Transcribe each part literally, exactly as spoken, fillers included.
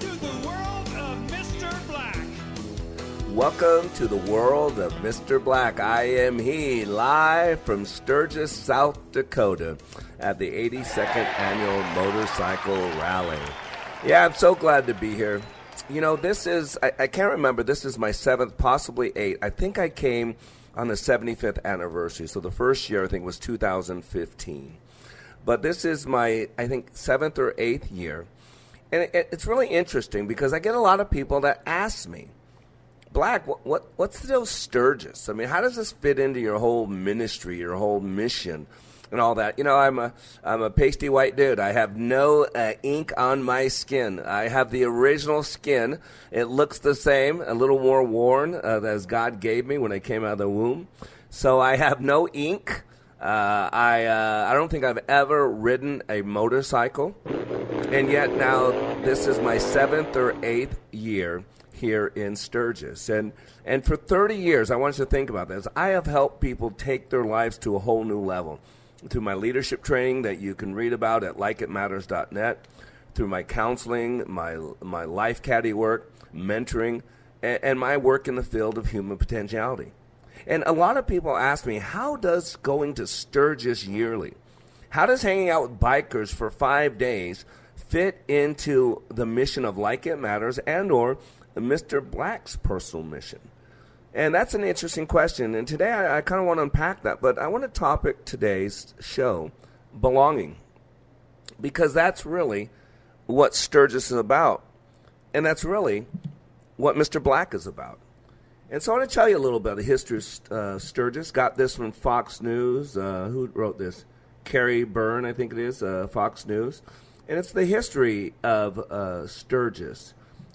to the world of Mister Black. Welcome to the world of Mister Black. I am he, live from Sturgis, South Dakota, at the eighty-second Annual Motorcycle Rally. Yeah, I'm so glad to be here. You know, this is, I, I can't remember, this is my seventh, possibly eighth. I think I came on the seventy-fifth anniversary, so the first year, I think, was two thousand fifteen. But this is my, I think, seventh or eighth year. And it, it's really interesting because I get a lot of people that ask me, Black, what, what what's the deal with Sturgis? I mean, how does this fit into your whole ministry, your whole mission, and all that? You know, I'm a I'm a pasty white dude. I have no uh, ink on my skin. I have the original skin. It looks the same, a little more worn uh, as God gave me when I came out of the womb. So I have no ink. Uh, I uh, I don't think I've ever ridden a motorcycle. And yet now this is my seventh or eighth year here in Sturgis. And and for thirty years, I want you to think about this. I have helped people take their lives to a whole new level. Through my leadership training that you can read about at like it matters dot net, through my counseling, my my life caddy work, mentoring, and, and my work in the field of human potentiality. And a lot of people ask me, how does going to Sturgis yearly, how does hanging out with bikers for five days fit into the mission of Like It Matters and or Mister Black's personal mission? And that's an interesting question. And today I, I kind of want to unpack that. But I want to topic today's show, belonging, because that's really what Sturgis is about. And that's really what Mister Black is about. And so I want to tell you a little bit of the history of uh, Sturgis. Got this from Fox News. Uh, who wrote this? Carrie Byrne, I think it is, uh, Fox News. And it's the history of uh, Sturgis.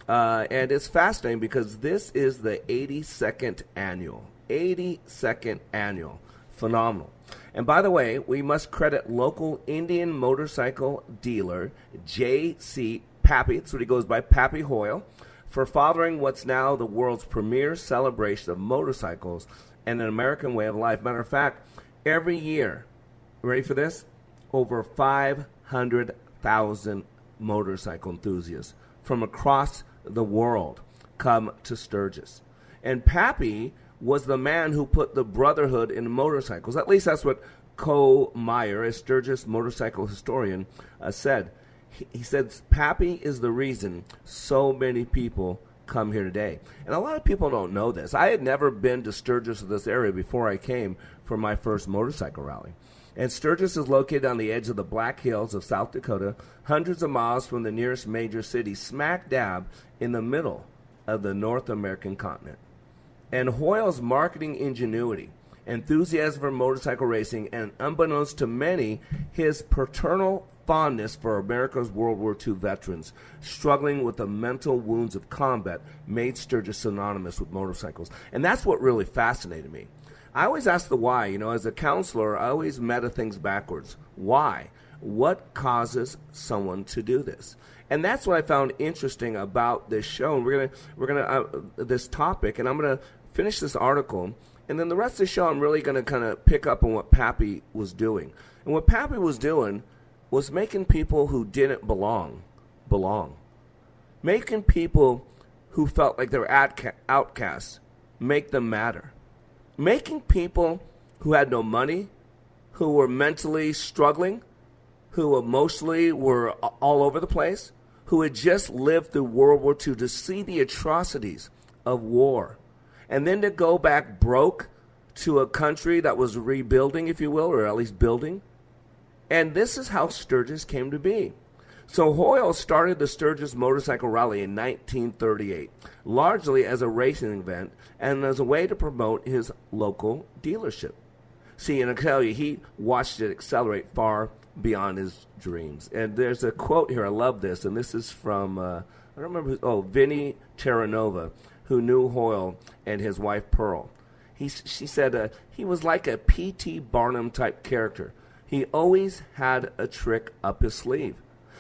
Uh, and it's fascinating because this is the eighty-second annual. eighty-second annual. Phenomenal. And by the way, we must credit local Indian motorcycle dealer J C Pappy. That's what he goes by, Pappy Hoyle, for fathering what's now the world's premier celebration of motorcycles and an American way of life. Matter of fact, every year, ready for this? Over five hundred thousand motorcycle enthusiasts from across the world come to Sturgis. And Pappy was the man who put the brotherhood in motorcycles. At least that's what Cole Meyer, a Sturgis motorcycle historian, uh, said. He, he said Pappy is the reason so many people come here today. And a lot of people don't know this. I had never been to Sturgis or this area before I came for my first motorcycle rally. And Sturgis is located on the edge of the Black Hills of South Dakota, hundreds of miles from the nearest major city, smack dab in the middle of the North American continent. And Hoyle's marketing ingenuity, enthusiasm for motorcycle racing, and unbeknownst to many, his paternal fondness for America's World War Two veterans struggling with the mental wounds of combat made Sturgis synonymous with motorcycles. And that's what really fascinated me. I always ask the why. You know, as a counselor, I always meta things backwards. Why? What causes someone to do this? And that's what I found interesting about this show. And we're gonna we're gonna uh, this topic, and I'm gonna finish this article, and then the rest of the show, I'm really gonna kind of pick up on what Pappy was doing. And what Pappy was doing was making people who didn't belong belong, making people who felt like they were outca- outcasts make them matter. Making people who had no money, who were mentally struggling, who emotionally were all over the place, who had just lived through World War Two, to see the atrocities of war, and then to go back broke to a country that was rebuilding, if you will, or at least building. And this is how Sturgis came to be. So Hoyle started the Sturgis Motorcycle Rally in nineteen thirty-eight, largely as a racing event and as a way to promote his local dealership. See, and I tell you, he watched it accelerate far beyond his dreams. And there's a quote here, I love this, and this is from, uh, I don't remember, who, oh, Vinny Terranova, who knew Hoyle and his wife Pearl. He, she said, uh, he was like a P T Barnum-type character. He always had a trick up his sleeve.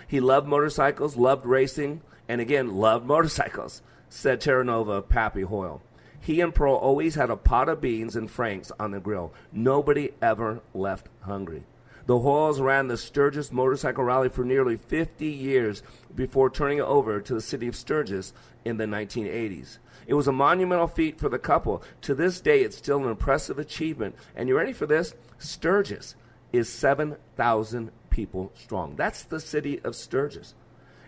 He loved motorcycles, loved racing, and again, loved motorcycles, said Terranova of Pappy Hoyle. He and Pearl always had a pot of beans and franks on the grill. Nobody ever left hungry. The Hoyles ran the Sturgis Motorcycle Rally for nearly fifty years before turning it over to the city of Sturgis in the nineteen eighties. It was a monumental feat for the couple. To this day, it's still an impressive achievement. And you ready for this? Sturgis is seven thousand people strong. That's the city of Sturgis.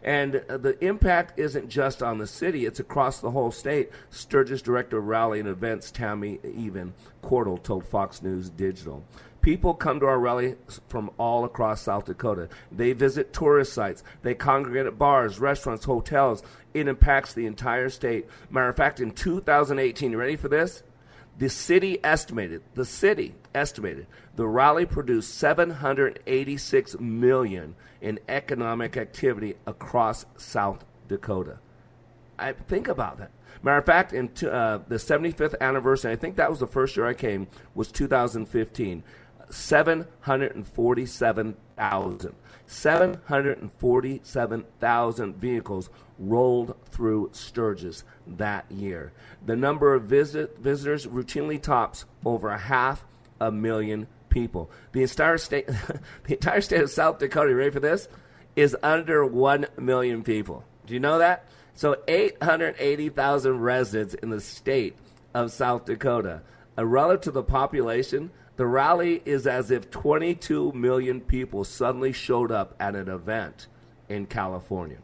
And the impact isn't just on the city, it's across the whole state. Sturgis Director of Rally and Events, Tammy Even Cordell, told Fox News Digital. People come to our rally from all across South Dakota. They visit tourist sites. They congregate at bars, restaurants, hotels. It impacts the entire state. Matter of fact, in two thousand eighteen, you ready for this? The city estimated, the city estimated, the rally produced seven hundred eighty-six million dollars in economic activity across South Dakota. I think about that. Matter of fact, in t- uh, the seventy-fifth anniversary, I think that was the first year I came, was two thousand fifteen, seven hundred forty-seven thousand. seven hundred forty-seven thousand vehicles rolled through Sturgis that year. The number of visit, visitors routinely tops over a half a million people. The entire state, the entire state of South Dakota, ready for this, is under one million people. Do you know that? So eight hundred eighty thousand residents in the state of South Dakota. A relative to the population, the rally is as if twenty-two million people suddenly showed up at an event in California.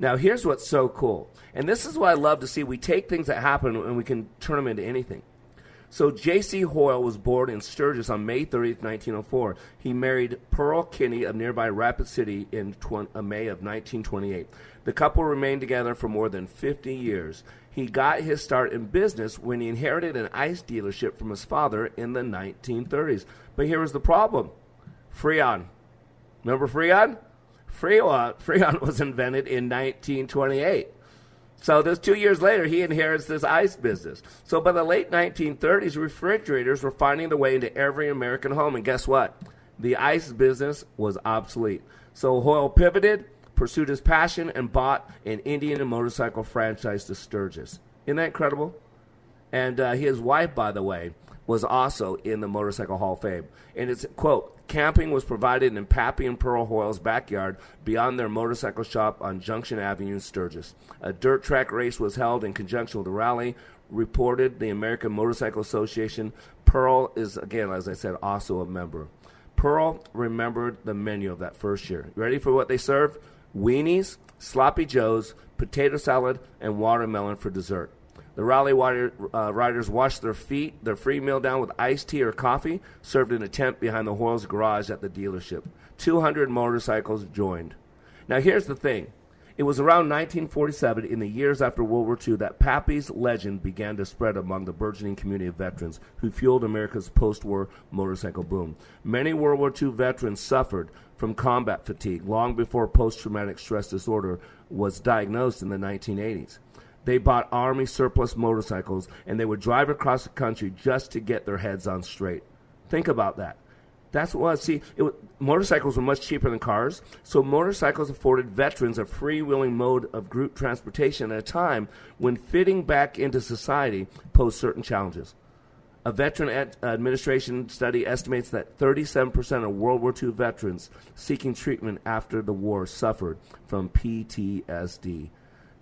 Now, here's what's so cool. And this is what I love to see. We take things that happen and we can turn them into anything. So J C Hoyle was born in Sturgis on May thirtieth, nineteen oh four. He married Pearl Kinney of nearby Rapid City in May of nineteen twenty-eight. The couple remained together for more than fifty years. He got his start in business when he inherited an ice dealership from his father in the nineteen thirties. But here was the problem. Freon. Remember Freon? Freon, Freon was invented in nineteen twenty-eight. So this two years later, he inherits this ice business. So by the late nineteen thirties, refrigerators were finding their way into every American home. And guess what? The ice business was obsolete. So Hoyle pivoted, pursued his passion, and bought an Indian and motorcycle franchise to Sturgis. Isn't that incredible? And uh, his wife, by the way, was also in the Motorcycle Hall of Fame. And it's, quote, camping was provided in Pappy and Pearl Hoyle's backyard beyond their motorcycle shop on Junction Avenue in Sturgis. A dirt track race was held in conjunction with the rally, reported the American Motorcycle Association. Pearl is, again, as I said, also a member. Pearl remembered the menu of that first year. Ready for what they served? Weenies, sloppy joes, potato salad, and watermelon for dessert. The rally rider, uh, riders washed their feet, their free meal down with iced tea or coffee, served in a tent behind the Hoyle's garage at the dealership. two hundred motorcycles joined. Now, here's the thing. It was around nineteen forty-seven, in the years after World War Two, that Pappy's legend began to spread among the burgeoning community of veterans who fueled America's post-war motorcycle boom. Many World War Two veterans suffered from combat fatigue long before post-traumatic stress disorder was diagnosed in the nineteen eighties. They bought Army surplus motorcycles, and they would drive across the country just to get their heads on straight. Think about that. That's what it was. See, it was, motorcycles were much cheaper than cars, so motorcycles afforded veterans a freewheeling mode of group transportation at a time when fitting back into society posed certain challenges. A Veteran Ad- Administration study estimates that thirty-seven percent of World War Two veterans seeking treatment after the war suffered from P T S D.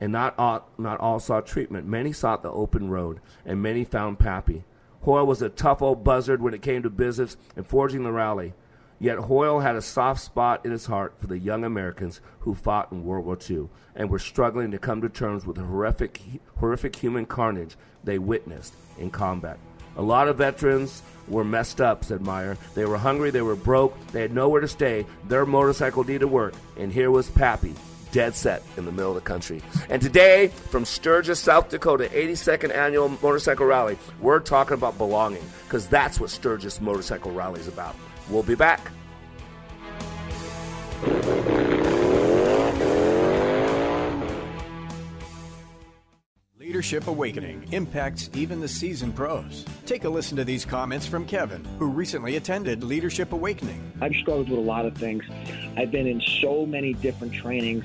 And not all, not all sought treatment. Many sought the open road, and many found Pappy. Hoyle was a tough old buzzard when it came to business and forging the rally. Yet Hoyle had a soft spot in his heart for the young Americans who fought in World War Two and were struggling to come to terms with the horrific, horrific human carnage they witnessed in combat. A lot of veterans were messed up, said Meyer. They were hungry, they were broke, they had nowhere to stay, their motorcycle needed work, and here was Pappy, dead set in the middle of the country. And today, from Sturgis, South Dakota, eighty-second Annual Motorcycle Rally, we're talking about belonging, because that's what Sturgis Motorcycle Rally is about. We'll be back. Leadership Awakening impacts even the seasoned pros. Take a listen to these comments from Kevin, who recently attended Leadership Awakening. I've struggled with a lot of things. I've been in so many different trainings,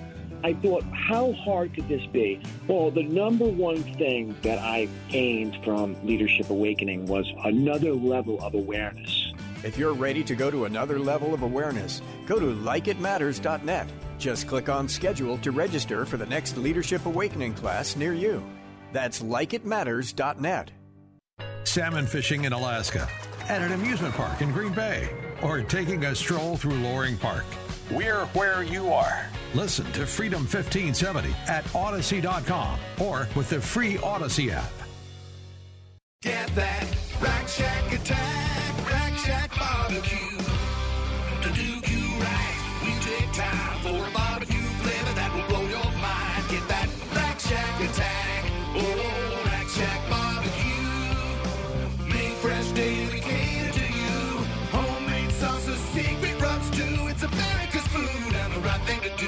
I thought, how hard could this be? Well, the number one thing that I gained from Leadership Awakening was another level of awareness. If you're ready to go to another level of awareness, go to like it matters dot net. Just click on schedule to register for the next Leadership Awakening class near you. That's like it matters dot net. Salmon fishing in Alaska, at an amusement park in Green Bay, or taking a stroll through Loring Park. We're where you are. Listen to Freedom fifteen seventy at Odyssey dot com or with the free Odyssey app. Get that Rack Shack attack, Rack Shack barbecue. To do you right, we take time for a barbecue flavor that will blow your mind. Get that Rack Shack attack, oh, Rack Shack barbecue. Make fresh daily cater to you. Homemade sauces, secret rubs too. It's America's food and the right thing to do.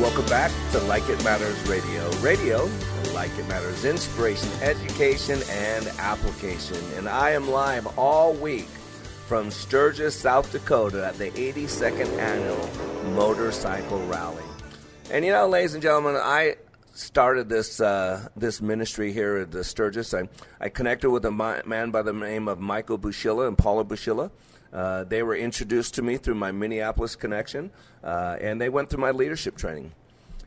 Welcome back to Like It Matters Radio. Radio, Like It Matters, inspiration, education, and application. And I am live all week from Sturgis, South Dakota at the eighty-second Annual Motorcycle Rally. And you know, ladies and gentlemen, I started this uh, this ministry here at the Sturgis. I, I connected with a mi- man by the name of Michael Bushilla and Paula Bushilla. Uh, they were introduced to me through my Minneapolis connection, uh, and they went through my leadership training.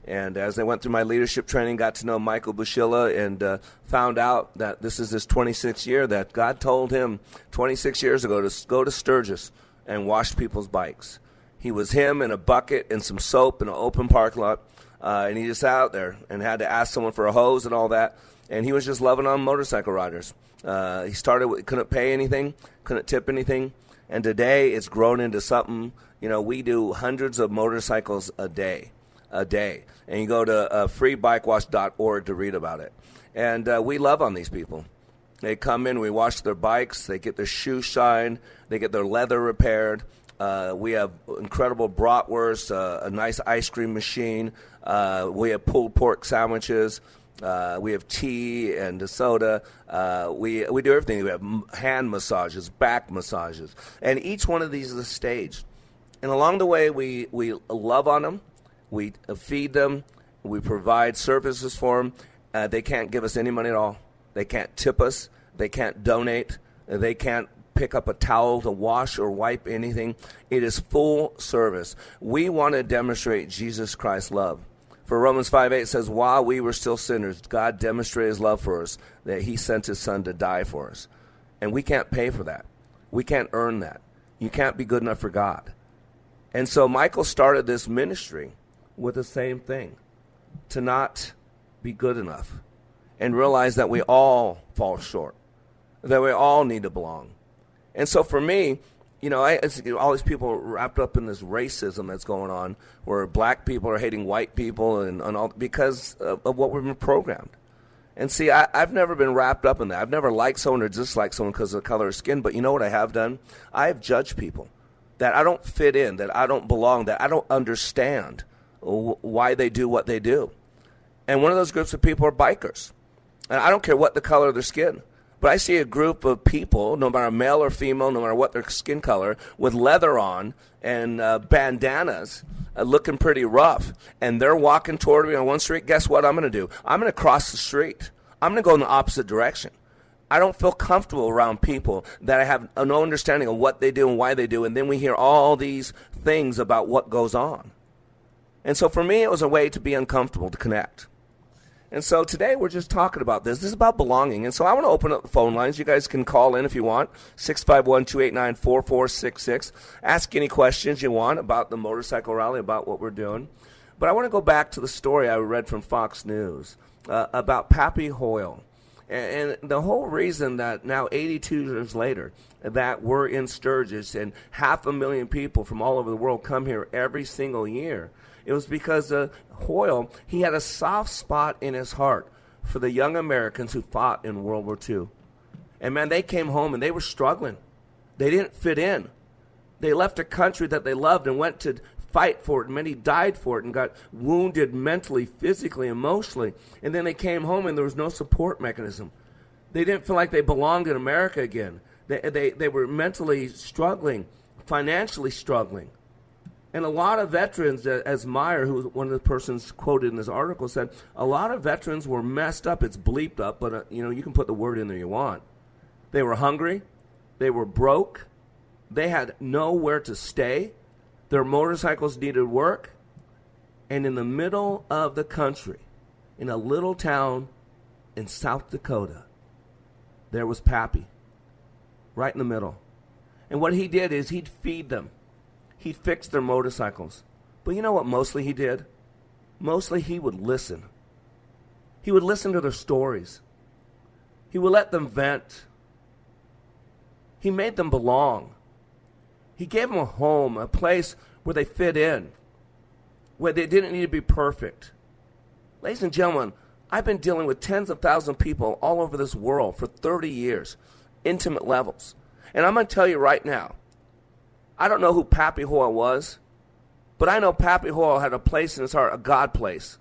And as they went through my leadership training, got to know Michael Bushilla and uh, found out that this is his twenty-sixth year, that God told him twenty-six years ago to go to Sturgis and wash people's bikes. He was him in a bucket and some soap in an open parking lot, uh, and he just sat out there and had to ask someone for a hose and all that. And he was just loving on motorcycle riders. Uh, he started with, couldn't pay anything, couldn't tip anything. And today it's grown into something, you know, we do hundreds of motorcycles a day, a day. And you go to uh, free bike wash dot org to read about it. And uh, we love on these people. They come in, we wash their bikes, they get their shoe shined, they get their leather repaired. Uh, we have incredible bratwurst, uh, a nice ice cream machine. Uh, we have pulled pork sandwiches. Uh, we have tea and soda. Uh, we we do everything. We have hand massages, back massages. And each one of these is a stage. And along the way, we, we love on them. We feed them. We provide services for them. Uh, they can't give us any money at all. They can't tip us. They can't donate. They can't pick up a towel to wash or wipe anything. It is full service. We want to demonstrate Jesus Christ's love. For Romans five eight says, while we were still sinners, God demonstrated his love for us, that he sent his son to die for us. And we can't pay for that. We can't earn that. You can't be good enough for God. And so Michael started this ministry with the same thing, to not be good enough and realize that we all fall short, that we all need to belong. And so for me, you know, I, it's, you know, all these people wrapped up in this racism that's going on where black people are hating white people and, and all because of, of what we've been programmed. And see, I, I've never been wrapped up in that. I've never liked someone or disliked someone because of the color of skin. But you know what I have done? I have judged people that I don't fit in, that I don't belong, that I don't understand w- why they do what they do. And one of those groups of people are bikers. And I don't care what the color of their skin. But I see a group of people, no matter male or female, no matter what their skin color, with leather on and uh, bandanas uh, looking pretty rough, and they're walking toward me on one street. Guess what I'm going to do? I'm going to cross the street. I'm going to go in the opposite direction. I don't feel comfortable around people that I have no understanding of what they do and why they do, and then we hear all these things about what goes on. And so for me, it was a way to be uncomfortable, to connect. And so today we're just talking about this. This is about belonging. And so I want to open up the phone lines. You guys can call in if you want, six five one, two eight nine, four four six six. Ask any questions you want about the motorcycle rally, about what we're doing. But I want to go back to the story I read from Fox News uh, about Pappy Hoyle. And, and the whole reason that now eighty-two years later that we're in Sturgis and half a million people from all over the world come here every single year, it was because uh, Hoyle, he had a soft spot in his heart for the young Americans who fought in World War Two. And, man, they came home and they were struggling. They didn't fit in. They left a country that they loved and went to fight for it, and many died for it and got wounded mentally, physically, emotionally. And then they came home and there was no support mechanism. They didn't feel like they belonged in America again. They, they, they were mentally struggling, financially struggling. And a lot of veterans, as Meyer, who was one of the persons quoted in this article, said, a lot of veterans were messed up. It's bleeped up, but uh, you know, you can put the word in there you want. They were hungry. They were broke. They had nowhere to stay. Their motorcycles needed work. And in the middle of the country, in a little town in South Dakota, there was Pappy, right in the middle. And what he did is he'd feed them. He fixed their motorcycles. But you know what mostly he did? Mostly he would listen. He would listen to their stories. He would let them vent. He made them belong. He gave them a home, a place where they fit in, where they didn't need to be perfect. Ladies and gentlemen, I've been dealing with tens of thousands of people all over this world for thirty years, intimate levels. And I'm going to tell you right now, I don't know who Pappy Hoyle was, but I know Pappy Hoyle had a place in his heart, a God place.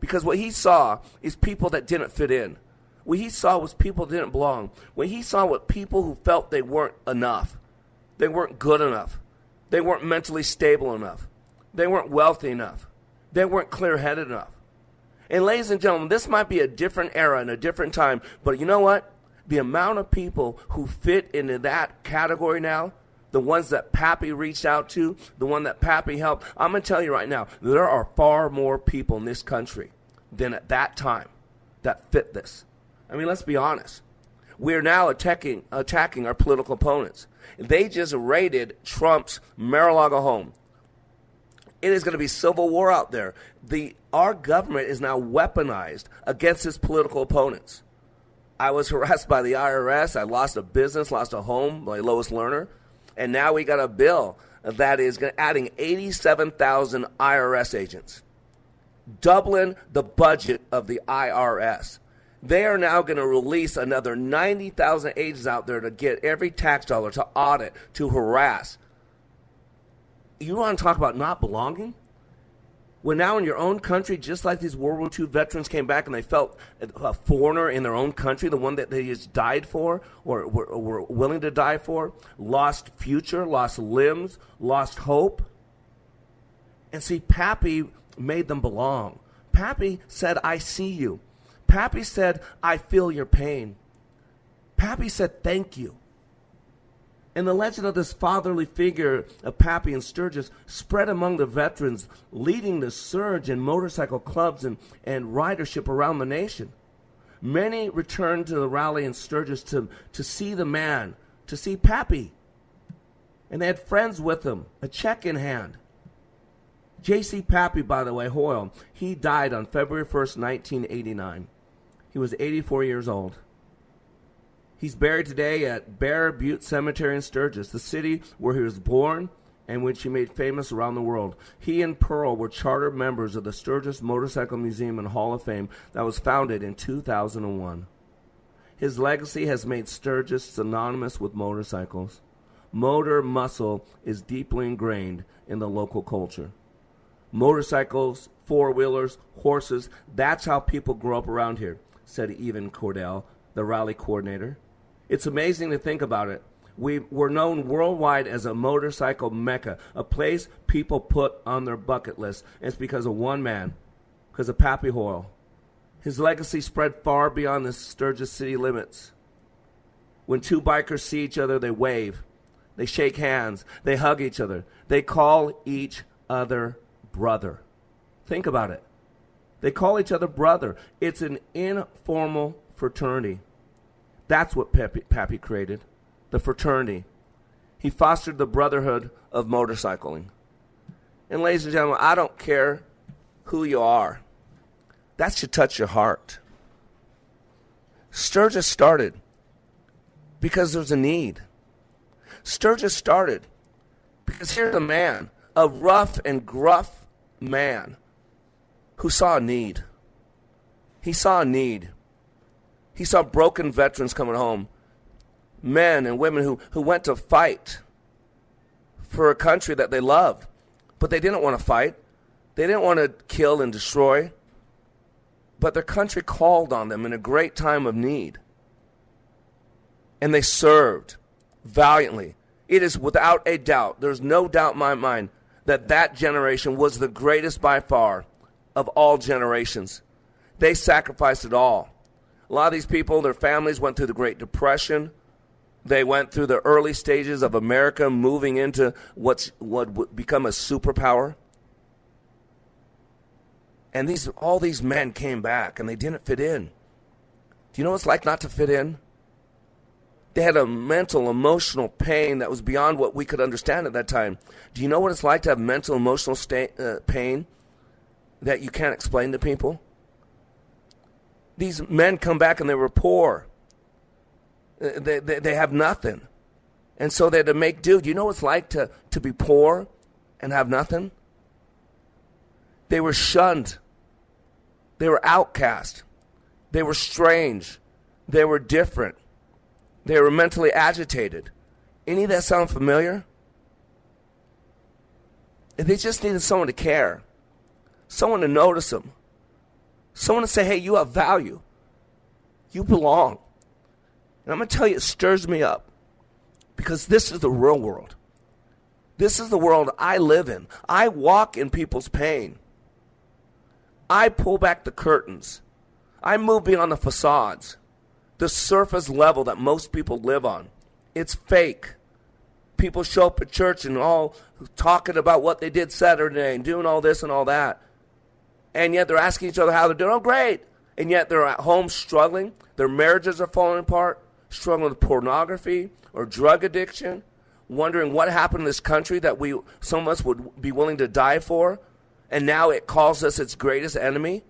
Because what he saw is people that didn't fit in. What he saw was people that didn't belong. What he saw was people who felt they weren't enough. They weren't good enough. They weren't mentally stable enough. They weren't wealthy enough. They weren't clear-headed enough. And ladies and gentlemen, this might be a different era and a different time, but you know what? The amount of people who fit into that category now, the ones that Pappy reached out to, the one that Pappy helped, I'm going to tell you right now, there are far more people in this country than at that time that fit this. I mean, let's be honest. We're now attacking attacking our political opponents. They just raided Trump's Mar-a-Lago home. It is going to be civil war out there. The our government is now weaponized against its political opponents. I was harassed by the I R S. I lost a business, lost a home, my lowest learner. And now we got a bill that is adding eighty-seven thousand I R S agents, doubling the budget of the I R S. They are now going to release another ninety thousand agents out there to get every tax dollar, to audit, to harass. You want to talk about not belonging? We're now in your own country, just like these World War Two veterans came back and they felt a foreigner in their own country, the one that they just died for or were, or were willing to die for, lost future, lost limbs, lost hope. And see, Pappy made them belong. Pappy said, I see you. Pappy said, I feel your pain. Pappy said, thank you. And the legend of this fatherly figure of Pappy and Sturgis spread among the veterans, leading the surge in motorcycle clubs and, and ridership around the nation. Many returned to the rally in Sturgis to, to see the man, to see Pappy. And they had friends with him, a check in hand. J C. Pappy, by the way, Hoyle, he died on February first, nineteen eighty-nine. He was eighty-four years old. He's buried today at Bear Butte Cemetery in Sturgis, the city where he was born and which he made famous around the world. He and Pearl were charter members of the Sturgis Motorcycle Museum and Hall of Fame that was founded in two thousand one. His legacy has made Sturgis synonymous with motorcycles. Motor muscle is deeply ingrained in the local culture. Motorcycles, four-wheelers, horses, that's how people grow up around here, said Evan Cordell, the rally coordinator. It's amazing to think about it. We were known worldwide as a motorcycle mecca, a place people put on their bucket list. And it's because of one man, because of Pappy Hoyle. His legacy spread far beyond the Sturgis city limits. When two bikers see each other, they wave, they shake hands, they hug each other, they call each other brother. Think about it. They call each other brother. It's an informal fraternity. That's what Pappy, Pappy created, the fraternity. He fostered the brotherhood of motorcycling. And ladies and gentlemen, I don't care who you are. That should touch your heart. Sturgis started because there's a need. Sturgis started because here's a man, a rough and gruff man who saw a need. He saw a need. He saw broken veterans coming home, men and women who, who went to fight for a country that they loved, but they didn't want to fight. They didn't want to kill and destroy, but their country called on them in a great time of need, and they served valiantly. It is without a doubt, there's no doubt in my mind, that that generation was the greatest by far of all generations. They sacrificed it all. A lot of these people, their families went through the Great Depression. They went through the early stages of America moving into what's, what would become a superpower. And these all these men came back, and they didn't fit in. Do you know what it's like not to fit in? They had a mental, emotional pain that was beyond what we could understand at that time. Do you know what it's like to have mental, emotional sta- uh, pain that you can't explain to people? These men come back and they were poor. They, they they have nothing. And so they had to make do. You know what it's like to, to be poor and have nothing? They were shunned. They were outcast. They were strange. They were different. They were mentally agitated. Any of that sound familiar? They just needed someone to care. Someone to notice them. Someone to say, hey, you have value. You belong. And I'm going to tell you, it stirs me up because this is the real world. This is the world I live in. I walk in people's pain. I pull back the curtains. I move beyond the facades, the surface level that most people live on. It's fake. People show up at church and all talking about what they did Saturday and doing all this and all that. And yet they're asking each other how they're doing. Oh, great. And yet they're at home struggling. Their marriages are falling apart, struggling with pornography or drug addiction, wondering what happened in this country that we some of us would be willing to die for, and now it calls us its greatest enemy.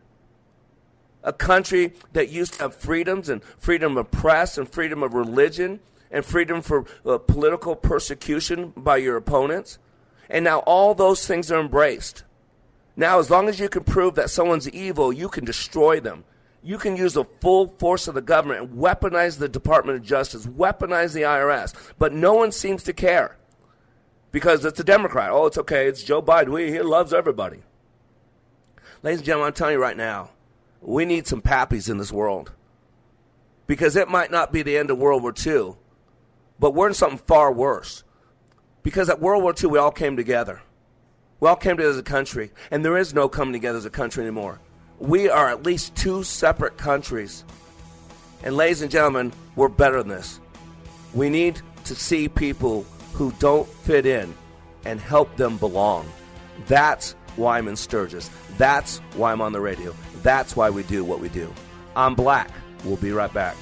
A country that used to have freedoms and freedom of press and freedom of religion and freedom for uh, political persecution by your opponents. And now all those things are embraced. Now, as long as you can prove that someone's evil, you can destroy them. You can use the full force of the government and weaponize the Department of Justice, weaponize the I R S. But no one seems to care because it's a Democrat. Oh, it's okay. It's Joe Biden. We, he loves everybody. Ladies and gentlemen, I'm telling you right now, we need some pappies in this world. Because it might not be the end of World War Two, but we're in something far worse. Because at World War Two, we all came together. We all came together as a country, and there is no coming together as a country anymore. We are at least two separate countries. And ladies and gentlemen, we're better than this. We need to see people who don't fit in and help them belong. That's why I'm in Sturgis. That's why I'm on the radio. That's why we do what we do. I'm Black. We'll be right back.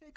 Take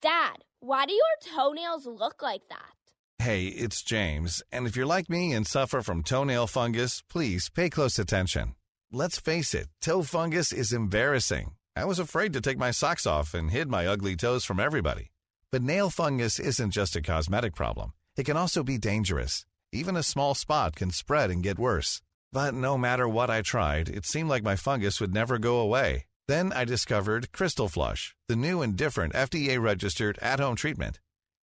Dad, why do your toenails look like that? Hey, it's James, and if you're like me and suffer from toenail fungus, please pay close attention. Let's face it, toe fungus is embarrassing. I was afraid to take my socks off and hid my ugly toes from everybody. But nail fungus isn't just a cosmetic problem. It can also be dangerous. Even a small spot can spread and get worse. But no matter what I tried, it seemed like my fungus would never go away. Then I discovered Crystal Flush, the new and different F D A-registered at-home treatment.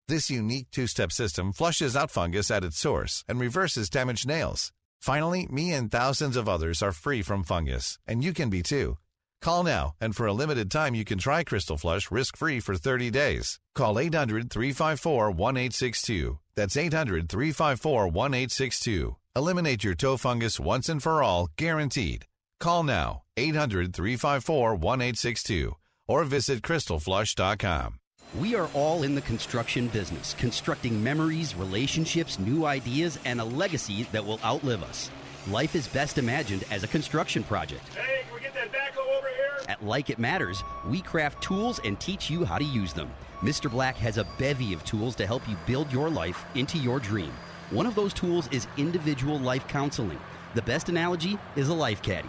This unique two-step system flushes out fungus at its source and reverses damaged nails. Finally, me and thousands of others are free from fungus, and you can be too. Call now, and for a limited time, you can try Crystal Flush risk-free for thirty days. Call eight hundred, three five four, one eight six two. That's eight hundred, three five four, one eight six two. Eliminate your toe fungus once and for all, guaranteed. Call now, eight hundred, three five four, one eight six two, or visit crystal flush dot com. We are all in the construction business, constructing memories, relationships, new ideas, and a legacy that will outlive us. Life is best imagined as a construction project. Hey, can we get that backhoe over here? At Like It Matters, we craft tools and teach you how to use them. Mister Black has a bevy of tools to help you build your life into your dream. One of those tools is individual life counseling. The best analogy is a life caddy,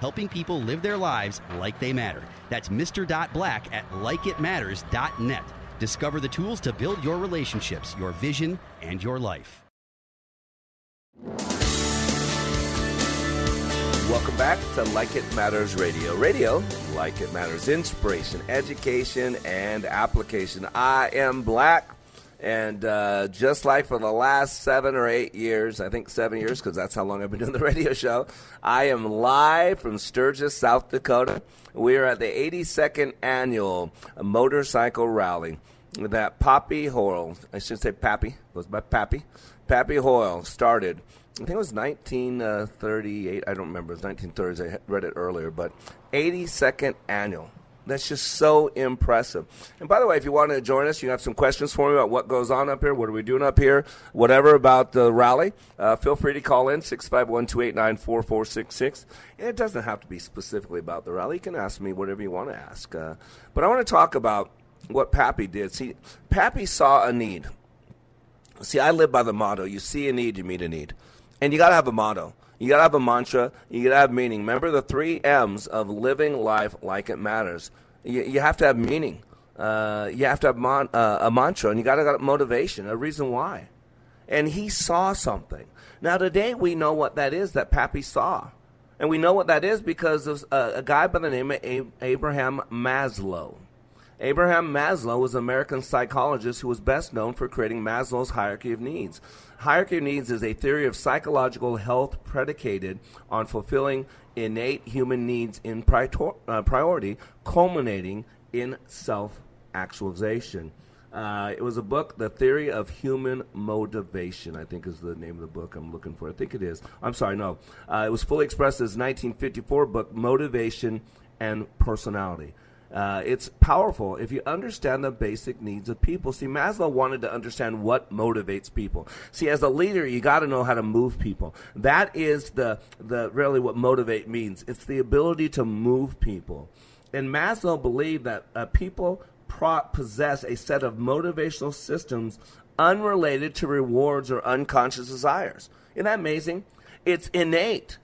Helping people live their lives like they matter. That's mister dot black at like it matters dot net. Discover the tools to build your relationships, your vision, and your life. Welcome back to Like It Matters Radio. Radio, Like It Matters, inspiration, education, and application. I am Black. And uh, just like for the last seven or eight years, I think seven years because that's how long I've been doing the radio show, I am live from Sturgis, South Dakota. We are at the eighty-second Annual Motorcycle Rally that Pappy Hoyle, I should say Pappy, goes by Pappy, Pappy Hoyle started, I think it was nineteen thirty-eight, I don't remember, it was nineteen thirties, I read it earlier, but eighty-second Annual. That's just so impressive. And by the way, if you want to join us, you have some questions for me about what goes on up here, what are we doing up here, whatever about the rally, uh, feel free to call in, six five one, two eight nine, four four six six. And it doesn't have to be specifically about the rally. You can ask me whatever you want to ask. Uh, but I want to talk about what Pappy did. See, Pappy saw a need. See, I live by the motto, you see a need, you meet a need. And you got to have a motto. You got to have a mantra. You got to have meaning. Remember the three M's of living life like it matters. You, you have to have meaning. Uh, you have to have mon- uh, a mantra, and you got to have motivation, a reason why. and he saw something. Now, today we know what that is that Pappy saw. And we know what that is because of a, a guy by the name of a- Abraham Maslow. Abraham Maslow was an American psychologist who was best known for creating Maslow's Hierarchy of Needs. Hierarchy of Needs is a theory of psychological health predicated on fulfilling innate human needs in prior- uh, priority, culminating in self-actualization. Uh, it was a book, The Theory of Human Motivation, I think is the name of the book I'm looking for. I think it is. I'm sorry, no. Uh, it was fully expressed as nineteen fifty-four book, Motivation and Personality. Uh, it's powerful if you understand the basic needs of people. See, Maslow wanted to understand what motivates people. See, as a leader, you got to know how to move people. That is the the really what motivate means. It's the ability to move people. And Maslow believed that uh, people pro- possess a set of motivational systems unrelated to rewards or unconscious desires. Isn't that amazing? It's innate.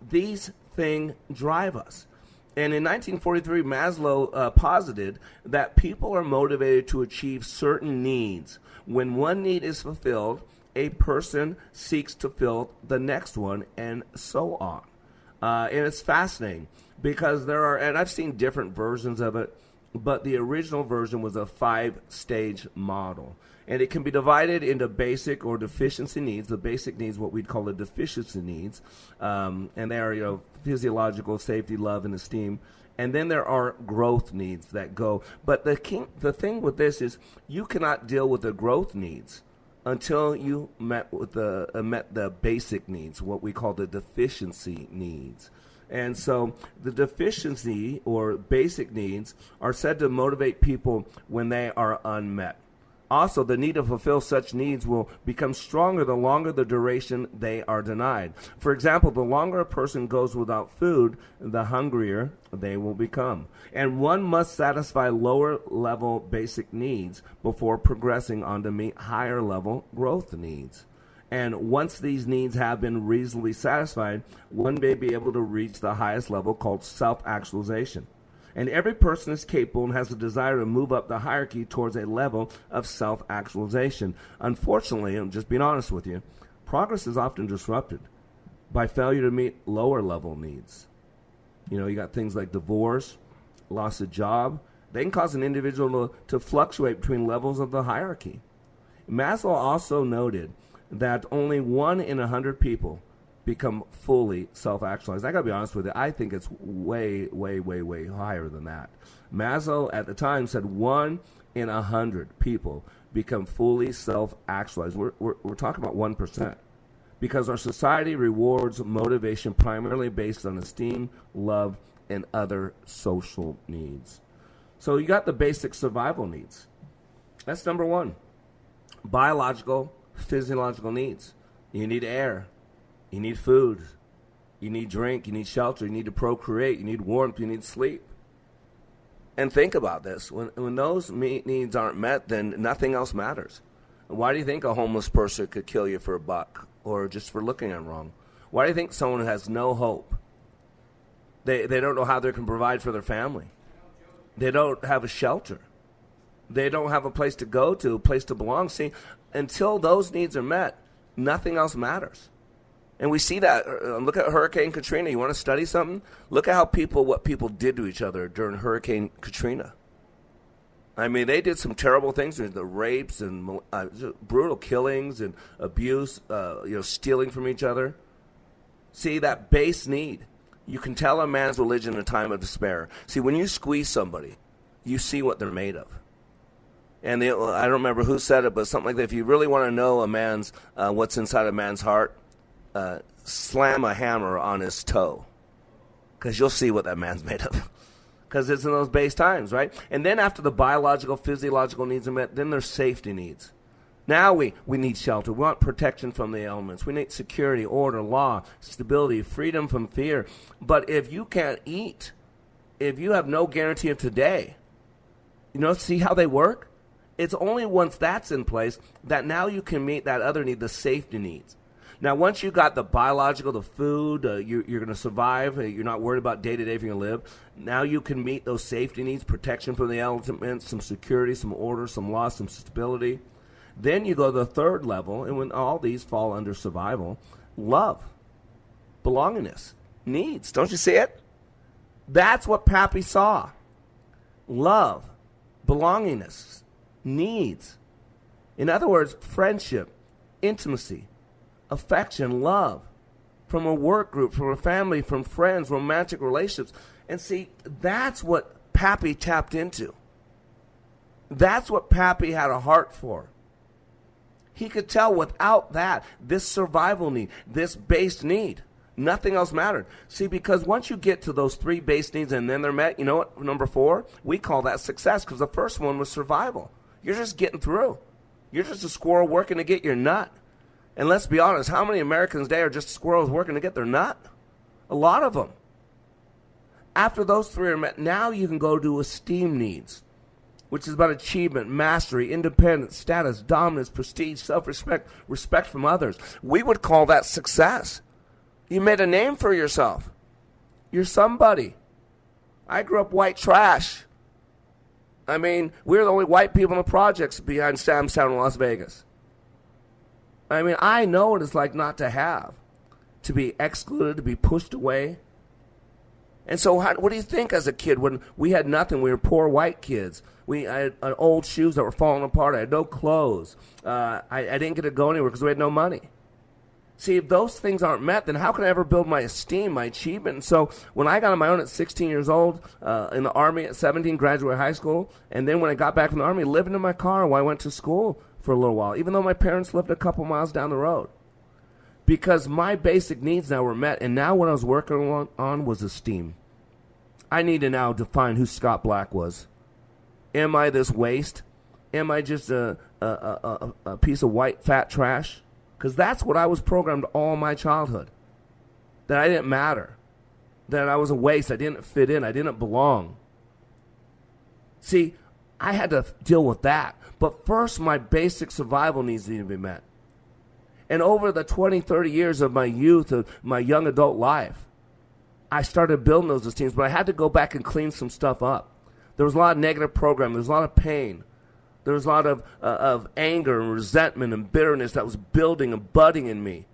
These things drive us. And in nineteen forty-three, Maslow uh, posited that people are motivated to achieve certain needs. When one need is fulfilled, a person seeks to fill the next one, and so on. Uh, and it's fascinating because there are, and I've seen different versions of it, but the original version was a five-stage model. And it can be divided into basic or deficiency needs. The basic needs, what we'd call the deficiency needs, um, and they are, you know, physiological, safety, love, and esteem. And then there are growth needs that go. But the king, the thing with this is you cannot deal with the growth needs until you met with the uh, met the basic needs, what we call the deficiency needs. And so the deficiency or basic needs are said to motivate people when they are unmet. Also, the need to fulfill such needs will become stronger the longer the duration they are denied. For example, the longer a person goes without food, the hungrier they will become. And one must satisfy lower-level basic needs before progressing on to meet higher-level growth needs. And once these needs have been reasonably satisfied, one may be able to reach the highest level called self-actualization. And every person is capable and has a desire to move up the hierarchy towards a level of self-actualization. Unfortunately, I'm just being honest with you, progress is often disrupted by failure to meet lower-level needs. You know, you got things like divorce, loss of job. They can cause an individual to, to fluctuate between levels of the hierarchy. Maslow also noted that only one in a hundred people become fully self-actualized. I gotta be honest with you, I think it's way, way, way, way higher than that. Maslow at the time said one in a hundred people become fully self-actualized. We're, we're, we're talking about one percent because our society rewards motivation primarily based on esteem, love, and other social needs. So you got the basic survival needs. That's number one. Biological, physiological needs. You need air. You need food, you need drink, you need shelter, you need to procreate, you need warmth, you need sleep. And think about this. When when those needs aren't met, then nothing else matters. Why do you think a homeless person could kill you for a buck or just for looking at wrong? Why do you think someone who has no hope, they, they don't know how they can provide for their family? They don't have a shelter. They don't have a place to go to, a place to belong. See, until those needs are met, nothing else matters. And we see that. Look at Hurricane Katrina. You want to study something? Look at how people, what people did to each other during Hurricane Katrina. I mean, they did some terrible things. The rapes and uh, brutal killings and abuse, uh, you know, stealing from each other. See, that base need. You can tell a man's religion in a time of despair. See, when you squeeze somebody, you see what they're made of. And they, I don't remember who said it, but something like that. If you really want to know a man's uh, what's inside a man's heart, Uh, slam a hammer on his toe, because you'll see what that man's made of, because it's in those base times, right? And then after the biological, physiological needs are met, then there's safety needs. Now we, we need shelter. We want protection from the elements. We need security, order, law, stability, freedom from fear. But if you can't eat, if you have no guarantee of today, you know, see how they work? It's only once that's in place that now you can meet that other need, the safety needs. Now, once you got the biological, the food, uh, you're, you're going to survive. Uh, you're not worried about day-to-day if you're going to live. Now you can meet those safety needs, protection from the elements, some security, some order, some law, some stability. Then you go to the third level, and when all these fall under survival, love, belongingness, needs. Don't you see it? That's what Pappy saw. Love, belongingness, needs. In other words, friendship, intimacy, affection, love, from a work group, from a family, from friends, romantic relationships. And see, that's what Pappy tapped into. That's what Pappy had a heart for. He could tell without that, this survival need, this base need, nothing else mattered. See, because once you get to those three base needs and then they're met, you know what, number four, we call that success, because the first one was survival. You're just getting through. You're just a squirrel working to get your nut. And let's be honest, how many Americans today are just squirrels working to get their nut? A lot of them. After those three are met, now you can go to esteem needs, which is about achievement, mastery, independence, status, dominance, prestige, self-respect, respect from others. We would call that success. You made a name for yourself. You're somebody. I grew up white trash. I mean, we were the only white people in the projects behind Sam's Town in Las Vegas. I mean, I know what it's like not to have, to be excluded, to be pushed away. And so how, what do you think as a kid when we had nothing? We were poor white kids. We I had uh, old shoes that were falling apart. I had no clothes. Uh, I, I didn't get to go anywhere because we had no money. See, if those things aren't met, then how can I ever build my esteem, my achievement? And so when I got on my own at sixteen years old, uh, in the Army at seventeen, graduated high school, and then when I got back from the Army, living in my car while I went to school for a little while, even though my parents lived a couple miles down the road. Because my basic needs now were met, and now what I was working on was esteem. I need to now define who Scott Black was. Am I this waste? Am I just a, a, a, a piece of white fat trash? Because that's what I was programmed all my childhood. That I didn't matter. That I was a waste. I didn't fit in. I didn't belong. See, I had to deal with that. But first, my basic survival needs need to be met. And over the twenty, thirty years of my youth, of my young adult life, I started building those esteems, but I had to go back and clean some stuff up. There was a lot of negative programming. There was a lot of pain. There was a lot of, uh, of anger and resentment and bitterness that was building and budding in me.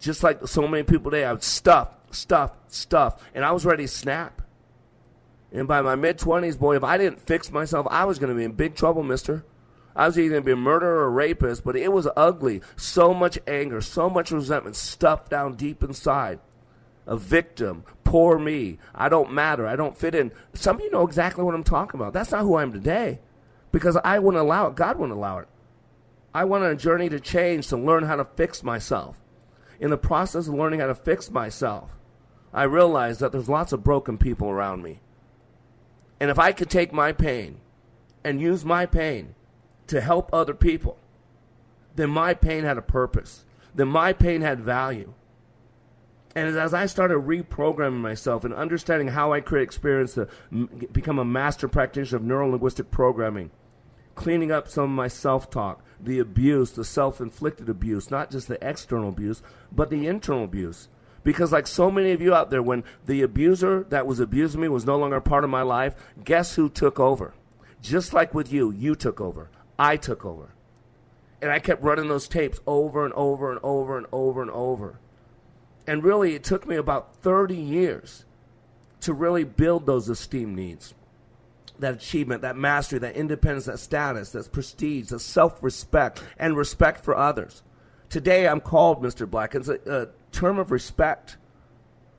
Just like so many people today, I would stuff, stuff, stuff, and I was ready to snap. And by my mid-twenties, boy, if I didn't fix myself, I was going to be in big trouble, mister. I was either going to be a murderer or a rapist, but it was ugly. So much anger, so much resentment stuffed down deep inside. A victim, poor me, I don't matter, I don't fit in. Some of you know exactly what I'm talking about. That's not who I am today, because I wouldn't allow it. God wouldn't allow it. I went on a journey to change, to learn how to fix myself. In the process of learning how to fix myself, I realized that there's lots of broken people around me. And if I could take my pain and use my pain to help other people, then my pain had a purpose. Then my pain had value. And as I started reprogramming myself and understanding how I create experience to m- become a master practitioner of neuro-linguistic programming, cleaning up some of my self-talk, the abuse, the self-inflicted abuse, not just the external abuse, but the internal abuse. Because like so many of you out there, when the abuser that was abusing me was no longer a part of my life, guess who took over? Just like with you, you took over. I took over. And I kept running those tapes over and over and over and over and over. And really, it took me about thirty years to really build those esteem needs, that achievement, that mastery, that independence, that status, that prestige, that self-respect, and respect for others. Today, I'm called Mister Black. It's a, a term of respect.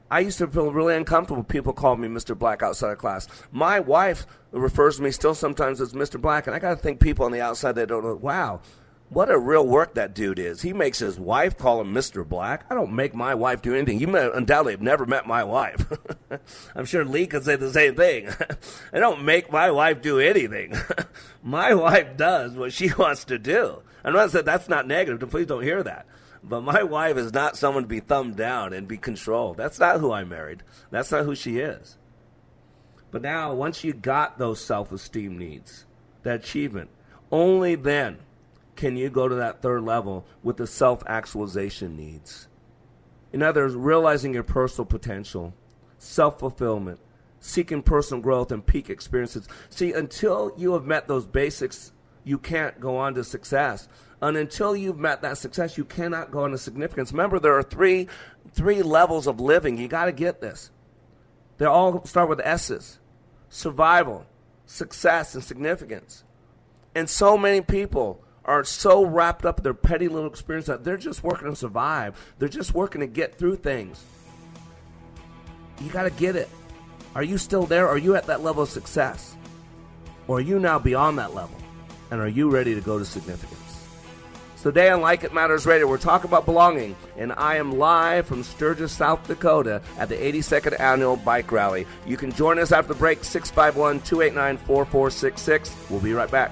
I used to feel really uncomfortable. People called me Mister Black outside of class. My wife refers to me still sometimes as Mister Black, and I got to think people on the outside that don't know, wow, what a real work that dude is. He makes his wife call him Mister Black. I don't make my wife do anything. You may, undoubtedly have never met my wife. I'm sure Lee could say the same thing. I don't make my wife do anything. My wife does what she wants to do. I'm not saying that's not negative. Please don't hear that. But my wife is not someone to be thumbed down and be controlled. That's not who I married. That's not who she is. But now, once you got those self-esteem needs, that achievement, only then can you go to that third level with the self-actualization needs. In other words, realizing your personal potential, self-fulfillment, seeking personal growth and peak experiences. See, until you have met those basics, you can't go on to success. And until you've met that success, you cannot go on to significance. Remember, there are three three levels of living. You got to get this. They all start with S's. Survival, success, and significance. And so many people are so wrapped up in their petty little experience that they're just working to survive. They're just working to get through things. You got to get it. Are you still there? Are you at that level of success? Or are you now beyond that level? And are you ready to go to significance? So today on Like It Matters Radio, we're talking about belonging. And I am live from Sturgis, South Dakota at the eighty-second Annual Bike Rally. You can join us after the break, six five one, two eight nine, four four six six. We'll be right back.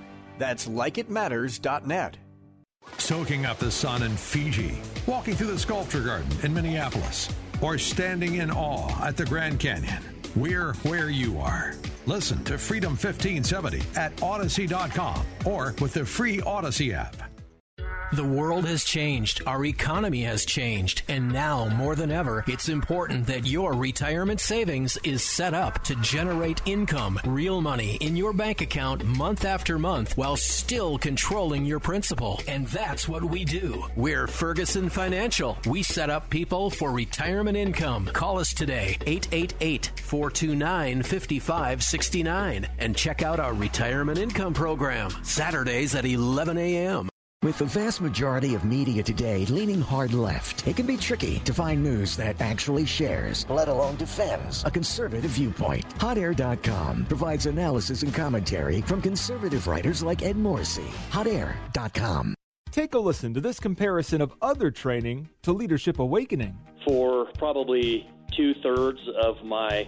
That's like it matters dot net. Soaking up the sun in Fiji, walking through the sculpture garden in Minneapolis, or standing in awe at the Grand Canyon. We're where you are. Listen to Freedom fifteen seventy at Odyssey dot com or with the free Odyssey app. The world has changed. Our economy has changed. And now, more than ever, it's important that your retirement savings is set up to generate income, real money, in your bank account month after month while still controlling your principal. And that's what we do. We're Ferguson Financial. We set up people for retirement income. Call us today, eight eight eight, four two nine, five five six nine, and check out our retirement income program, Saturdays at eleven a.m. With the vast majority of media today leaning hard left, it can be tricky to find news that actually shares, let alone defends, a conservative viewpoint. Hot Air dot com provides analysis and commentary from conservative writers like Ed Morrissey. Hot Air dot com. Take a listen to this comparison of other training to Leadership Awakening. For probably two-thirds of my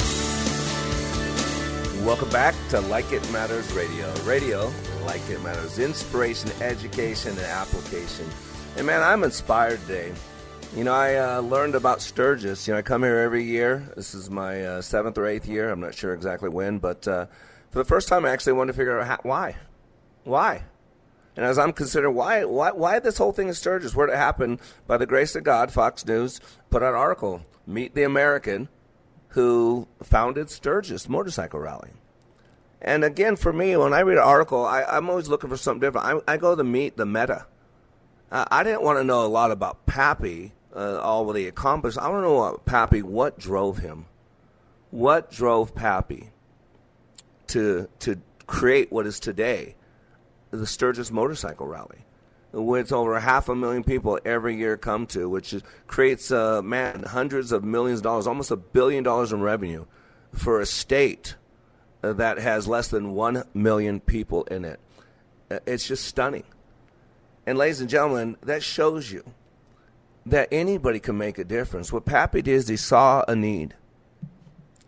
Welcome back to Like It Matters Radio. Radio, like it matters. Inspiration, education, and application. And man, I'm inspired today. You know, I uh, learned about Sturgis. You know, I come here every year. This is my uh, seventh or eighth year. I'm not sure exactly when. But uh, for the first time, I actually wanted to figure out how, why. Why? And as I'm considering why, why, why this whole thing in Sturgis, where it happened, by the grace of God, Fox News put out an article, Meet the American who founded Sturgis Motorcycle Rally. And again, for me, when I read an article, I, I'm always looking for something different. I, I go to meet the meta. Uh, I didn't want to know a lot about Pappy, uh, all what he accomplished. I want to know about Pappy, what drove him. What drove Pappy to, to create what is today the Sturgis Motorcycle Rally, which over half a million people every year come to, which is, creates, uh, man, hundreds of millions of dollars, almost a billion dollars in revenue for a state that has less than one million people in it. It's just stunning. And ladies and gentlemen, that shows you that anybody can make a difference. What Pappy did is he saw a need,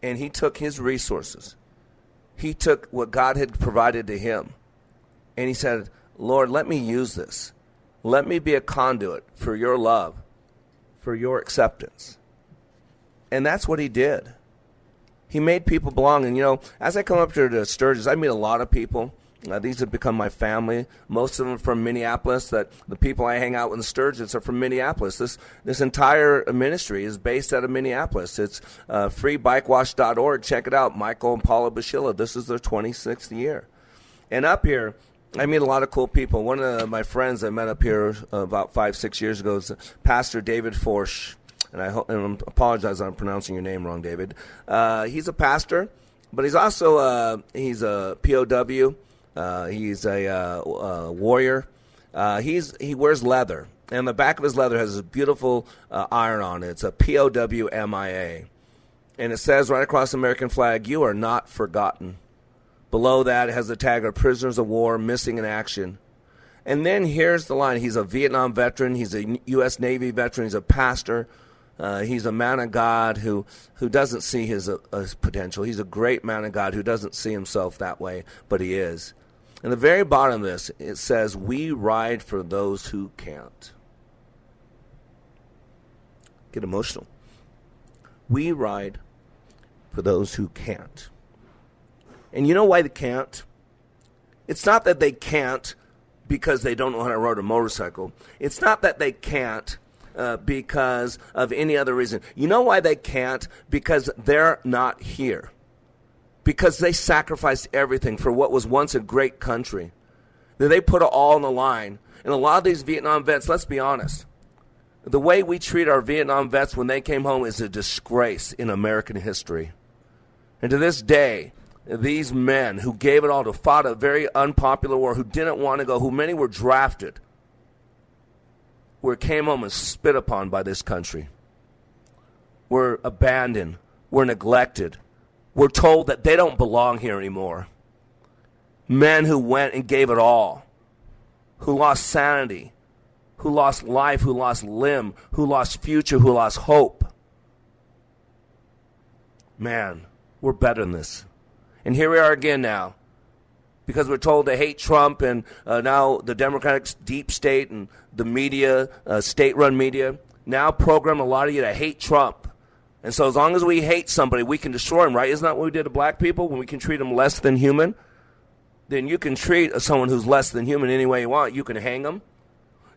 and he took his resources. He took what God had provided to him, and he said, Lord, let me use this. Let me be a conduit for your love, for your acceptance. And that's what he did. He made people belong. And, you know, as I come up here to Sturgis, I meet a lot of people. Uh, these have become my family. Most of them from Minneapolis. That the people I hang out with in Sturgis are from Minneapolis. This this entire ministry is based out of Minneapolis. It's uh, free bike wash dot org. Check it out. Michael and Paula Bushilla. This is their twenty-sixth year. And up here, I meet a lot of cool people. One of my friends I met up here about five, six years ago is Pastor David Forsh. And I ho- and apologize I'm pronouncing your name wrong, David. Uh, he's a pastor, but he's also uh, he's a P O W. Uh, he's a uh, uh, warrior. Uh, he's he wears leather, and the back of his leather has a beautiful uh, iron on it. It's a P O W M I A, and it says right across the American flag, "You are not forgotten." Below that, it has the tag of prisoners of war, missing in action. And then here's the line: he's a Vietnam veteran. He's a U S Navy veteran. He's a pastor. Uh, he's a man of God who, who doesn't see his, uh, his potential. He's a great man of God who doesn't see himself that way, but he is. And the very bottom of this, it says, we ride for those who can't. Get emotional. We ride for those who can't. And you know why they can't? It's not that they can't because they don't know how to ride a motorcycle. It's not that they can't Uh, because of any other reason. You know why they can't? Because they're not here. Because they sacrificed everything for what was once a great country. They put it all on the line. And a lot of these Vietnam vets, let's be honest, the way we treat our Vietnam vets when they came home is a disgrace in American history. And to this day, these men who gave it all to fight a very unpopular war, who didn't want to go, who many were drafted, were came home and spit upon by this country, were abandoned, were neglected, were told that they don't belong here anymore. Men who went and gave it all, who lost sanity, who lost life, who lost limb, who lost future, who lost hope. Man, we're better than this. And here we are again now. Because we're told to hate Trump and uh, now the Democratic deep state and the media, uh, state-run media, now program a lot of you to hate Trump. And so as long as we hate somebody, we can destroy him, right? Isn't that what we did to black people when we can treat them less than human? Then you can treat someone who's less than human any way you want. You can hang them.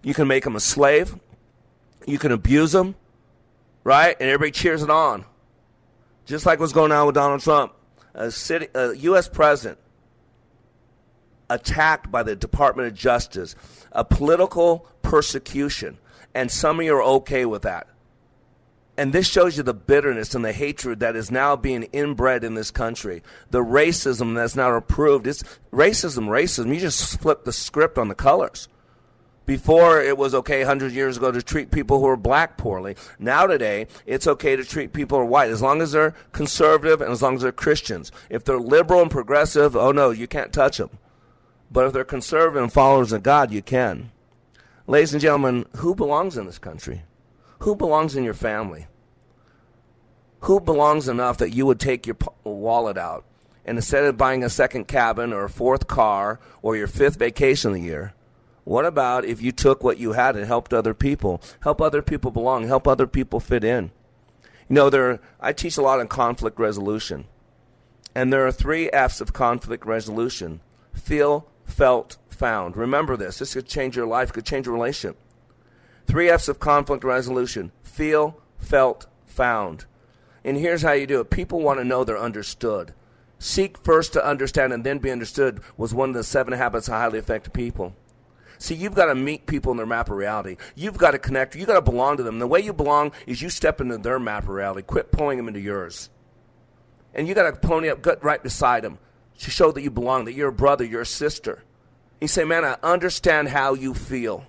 You can make them a slave. You can abuse them, right? And everybody cheers it on. Just like what's going on with Donald Trump, a, city, a U S president, attacked by the Department of Justice, a political persecution, and some of you are okay with that. And this shows you the bitterness and the hatred that is now being inbred in this country, the racism that's now approved. It's racism, racism. You just flip the script on the colors. Before, it was okay one hundred years ago to treat people who are black poorly. Now today, it's okay to treat people who are white, as long as they're conservative and as long as they're Christians. If they're liberal and progressive, oh no, you can't touch them. But if they're conservative and followers of God, you can. Ladies and gentlemen, who belongs in this country? Who belongs in your family? Who belongs enough that you would take your wallet out and instead of buying a second cabin or a fourth car or your fifth vacation of the year, what about if you took what you had and helped other people? Help other people belong. Help other people fit in. You know, there. I teach a lot on conflict resolution. And there are three F's of conflict resolution. Feel, felt, found. Remember this. This could change your life. It could change your relationship. Three F's of conflict resolution. Feel, felt, found. And here's how you do it. People want to know they're understood. Seek first to understand and then be understood was one of the seven habits of highly effective people. See, you've got to meet people in their map of reality. You've got to connect. You've got to belong to them. The way you belong is you step into their map of reality. Quit pulling them into yours. And you got to pony up gut right beside them. To show that you belong, that you're a brother, you're a sister. You say, man, I understand how you feel.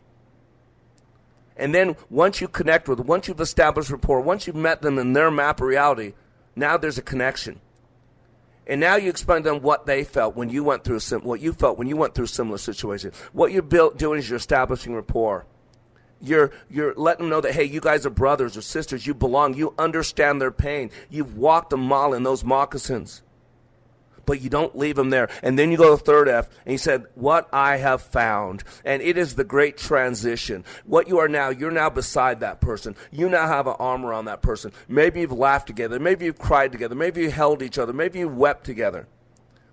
And then once you connect with them, once you've established rapport, once you've met them in their map of reality, now there's a connection. And now you explain to them what they felt when you went through sim- what you felt when you went through similar situations. What you're built doing is you're establishing rapport. You're you're letting them know that, hey, you guys are brothers or sisters. You belong. You understand their pain. You've walked a mile in those moccasins. But you don't leave them there. And then you go to the third F, and you said, what I have found. And it is the great transition. What you are now, you're now beside that person. You now have an arm around that person. Maybe you've laughed together. Maybe you've cried together. Maybe you held each other. Maybe you wept together.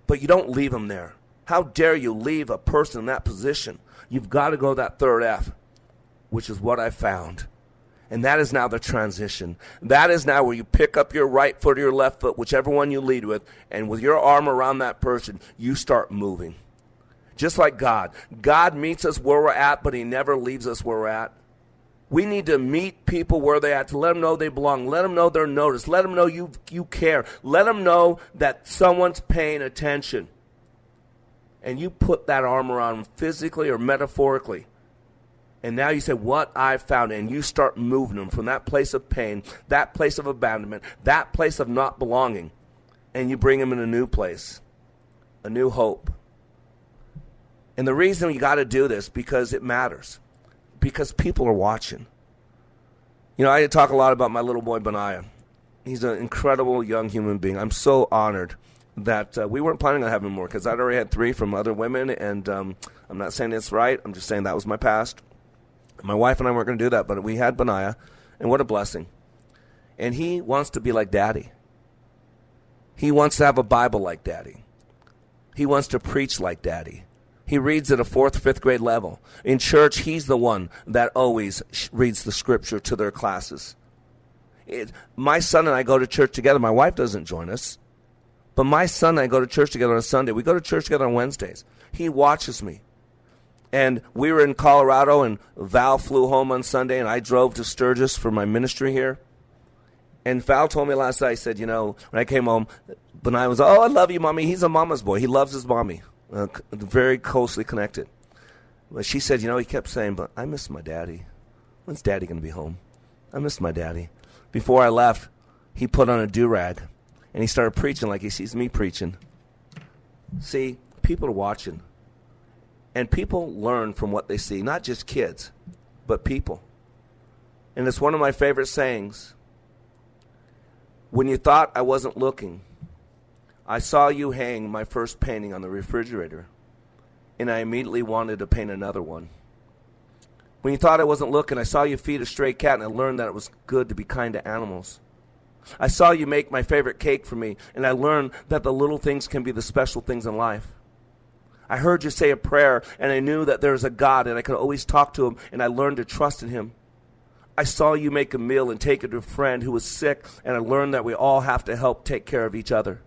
But you don't leave them there. How dare you leave a person in that position? You've got to go to that third F, which is what I found. And that is now the transition. That is now where you pick up your right foot or your left foot, whichever one you lead with, and with your arm around that person, you start moving. Just like God. God meets us where we're at, but he never leaves us where we're at. We need to meet people where they're at, to let them know they belong, let them know they're noticed, let them know you, you care, let them know that someone's paying attention. And you put that arm around them physically or metaphorically. And now you say, what I found, and you start moving them from that place of pain, that place of abandonment, that place of not belonging, and you bring them in a new place, a new hope. And the reason you got to do this, because it matters, because people are watching. You know, I talk a lot about my little boy, Benaiah. He's an incredible young human being. I'm so honored that uh, we weren't planning on having more, because I'd already had three from other women, and um, I'm not saying it's right. I'm just saying that was my past. My wife and I weren't going to do that, but we had Benaiah, and what a blessing. And he wants to be like Daddy. He wants to have a Bible like Daddy. He wants to preach like Daddy. He reads at a fourth, fifth grade level. In church, he's the one that always sh- reads the scripture to their classes. It, my son and I go to church together. My wife doesn't join us, but my son and I go to church together on Sunday. We go to church together on Wednesdays. He watches me. And we were in Colorado, and Val flew home on Sunday, and I drove to Sturgis for my ministry here. And Val told me last night, he said, you know, when I came home, Benaiah was, oh, I love you, Mommy. He's a mama's boy. He loves his mommy. Uh, very closely connected. But she said, you know, he kept saying, but I miss my daddy. When's daddy going to be home? I miss my daddy. Before I left, he put on a do-rag, and he started preaching like he sees me preaching. See, people are watching. And people learn from what they see, not just kids, but people. And it's one of my favorite sayings. When you thought I wasn't looking, I saw you hang my first painting on the refrigerator, and I immediately wanted to paint another one. When you thought I wasn't looking, I saw you feed a stray cat, and I learned that it was good to be kind to animals. I saw you make my favorite cake for me, and I learned that the little things can be the special things in life. I heard you say a prayer, and I knew that there is a God, and I could always talk to him, and I learned to trust in him. I saw you make a meal and take it to a friend who was sick, and I learned that we all have to help take care of each other.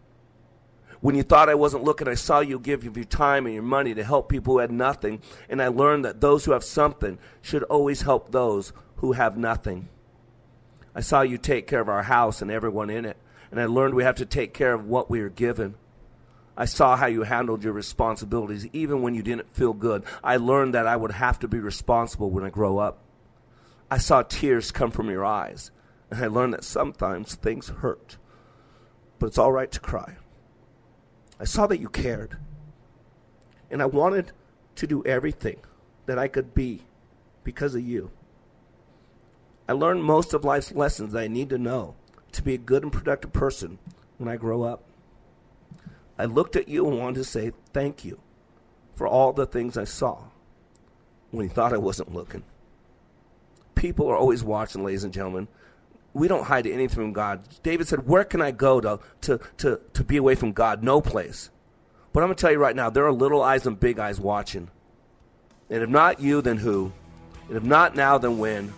When you thought I wasn't looking, I saw you give your time and your money to help people who had nothing, and I learned that those who have something should always help those who have nothing. I saw you take care of our house and everyone in it, and I learned we have to take care of what we are given. I saw how you handled your responsibilities, even when you didn't feel good. I learned that I would have to be responsible when I grow up. I saw tears come from your eyes, and I learned that sometimes things hurt, but it's all right to cry. I saw that you cared, and I wanted to do everything that I could be because of you. I learned most of life's lessons that I need to know to be a good and productive person when I grow up. I looked at you and wanted to say thank you for all the things I saw when you thought I wasn't looking. People are always watching, ladies and gentlemen. We don't hide anything from God. David said, where can I go to, to, to, to be away from God? No place. But I'm going to tell you right now, there are little eyes and big eyes watching. And if not you, then who? And if not now, then when?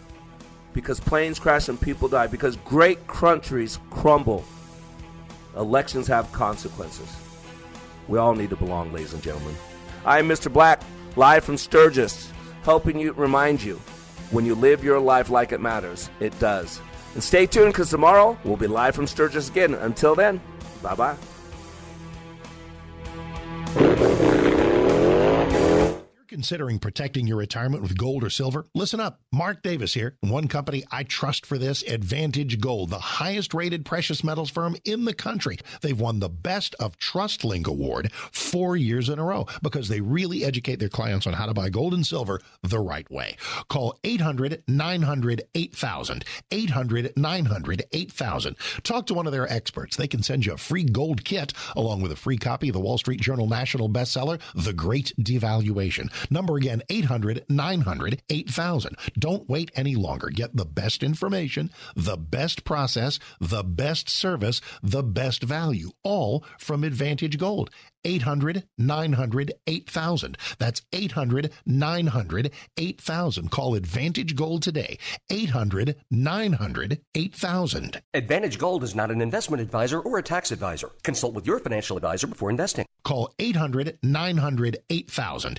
Because planes crash and people die. Because great countries crumble. Elections have consequences. We all need to belong, ladies and gentlemen. I am Mister Black, live from Sturgis, helping you remind you, when you live your life like it matters, it does. And stay tuned, because tomorrow we'll be live from Sturgis again. Until then, bye-bye. considering protecting your retirement with gold or silver? Listen up. Mark Davis here. One company I trust for this, Advantage Gold, the highest rated precious metals firm in the country. They've won the Best of TrustLink Award four years in a row because they really educate their clients on how to buy gold and silver the right way. Call eight hundred nine hundred eight thousand, eight hundred nine hundred eight thousand. Talk to one of their experts. They can send you a free gold kit along with a free copy of the Wall Street Journal national bestseller, The Great Devaluation. Number again, eight hundred nine hundred eight thousand. Don't wait any longer. Get the best information, the best process, the best service, the best value, all from Advantage Gold. eight hundred nine hundred eight thousand. That's eight hundred nine hundred eight thousand. Call Advantage Gold today. eight hundred nine hundred eight thousand. Advantage Gold is not an investment advisor or a tax advisor. Consult with your financial advisor before investing. Call eight hundred nine hundred eight thousand.